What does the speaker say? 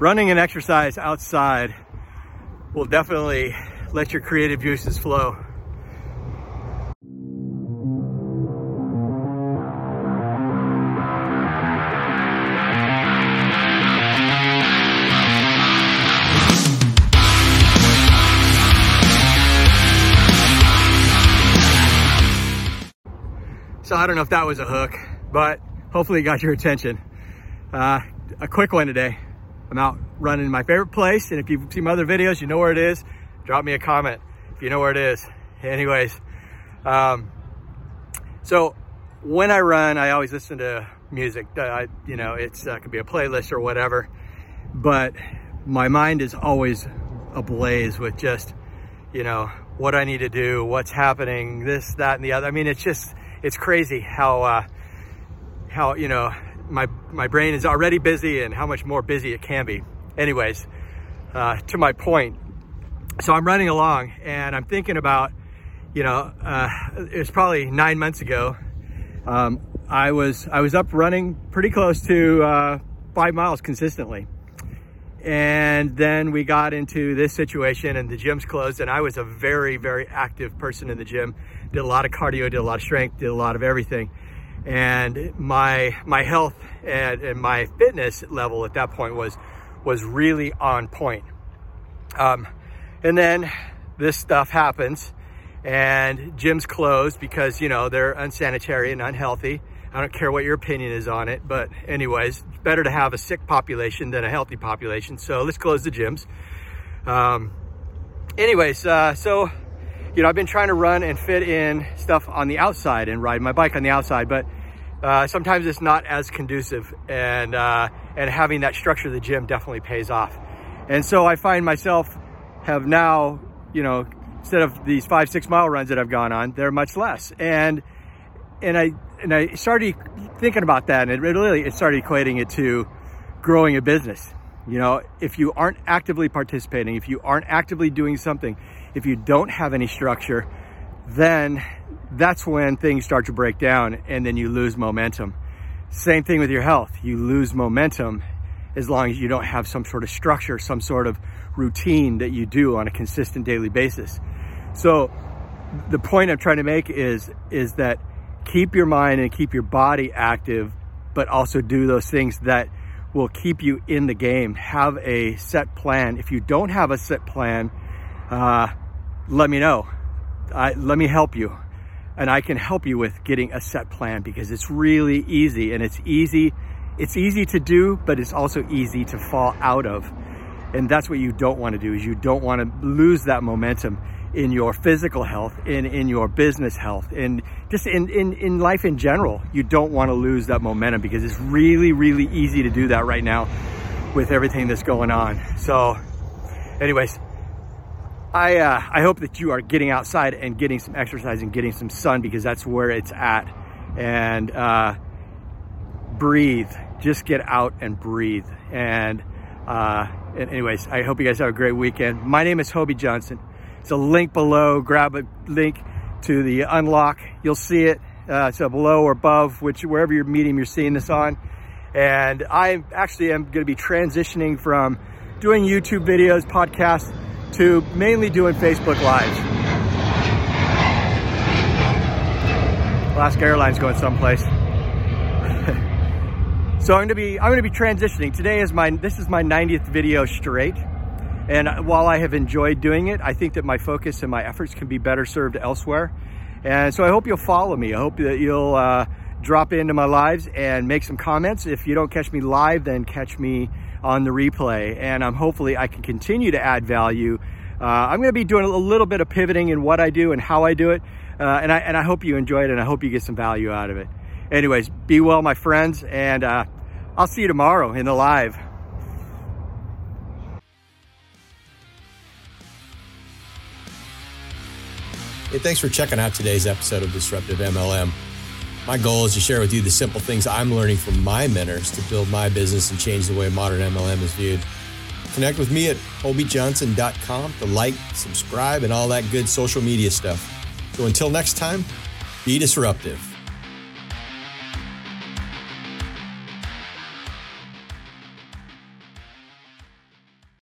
running and exercise outside will definitely let your creative juices flow. So I don't know if that was a hook, but hopefully it got your attention. A quick one today. I'm out running in my favorite place, and if you've seen my other videos, you know where it is. Drop me a comment if you know where it is. Anyways, so when I run, I always listen to music. You know, it could be a playlist or whatever, but my mind is always ablaze with just, you know, what I need to do, what's happening, this, that, and the other. I mean, it's just, it's crazy how you know, my brain is already busy and how much more busy it can be. Anyways, to my point, so I'm running along and I'm thinking about, you know, it was probably 9 months ago. I was up running pretty close to 5 miles consistently. And then we got into this situation and the gym's closed, and I was a very, very active person in the gym. Did a lot of cardio, did a lot of strength, did a lot of everything. And my health and my fitness level at that point was really on point. And then this stuff happens and gyms close because, you know, they're unsanitary and unhealthy. I don't care what your opinion is on it, but anyways, it's better to have a sick population than a healthy population. So let's close the gyms. So, you know, I've been trying to run and fit in stuff on the outside and ride my bike on the outside, but sometimes it's not as conducive, and having that structure of the gym definitely pays off. And so I find myself have now, you know, instead of these 5-6 mile runs that I've gone on, they're much less. And I started thinking about that, and it started equating it to growing a business. You know, if you aren't actively participating, if you aren't actively doing something, if you don't have any structure, then that's when things start to break down and then you lose momentum. Same thing with your health. You lose momentum as long as you don't have some sort of structure, some sort of routine that you do on a consistent daily basis. So the point I'm trying to make is that keep your mind and keep your body active, but also do those things that will keep you in the game. Have a set plan. If you don't have a set plan, let me know. Let me help you. And I can help you with getting a set plan, because it's really easy, and it's easy to do, but it's also easy to fall out of. And that's what you don't want to do, is you don't want to lose that momentum in your physical health, in your business health, and just in life in general. You don't want to lose that momentum, because it's really, really easy to do that right now with everything that's going on. So anyways, I hope that you are getting outside and getting some exercise and getting some sun, because that's where it's at. And breathe, just get out and breathe. And anyways, I hope you guys have a great weekend. My name is Hobie Johnson. It's a link below. Grab a link to the unlock. You'll see it. So below or above, wherever your medium you're seeing this on. And I actually am going to be transitioning from doing YouTube videos, podcasts, to mainly doing Facebook Lives. Alaska Airlines going someplace. So I'm going to be transitioning. Today is this is my 90th video straight. And while I have enjoyed doing it, I think that my focus and my efforts can be better served elsewhere. And so I hope you'll follow me. I hope that you'll drop into my lives and make some comments. If you don't catch me live, then catch me on the replay. And hopefully I can continue to add value. I'm gonna be doing a little bit of pivoting in what I do and how I do it. And I hope you enjoy it, and I hope you get some value out of it. Anyways, be well, my friends, and I'll see you tomorrow in the live. Hey, thanks for checking out today's episode of Disruptive MLM. My goal is to share with you the simple things I'm learning from my mentors to build my business and change the way modern MLM is viewed. Connect with me at ObiJohnson.com to like, subscribe, and all that good social media stuff. So until next time, be disruptive.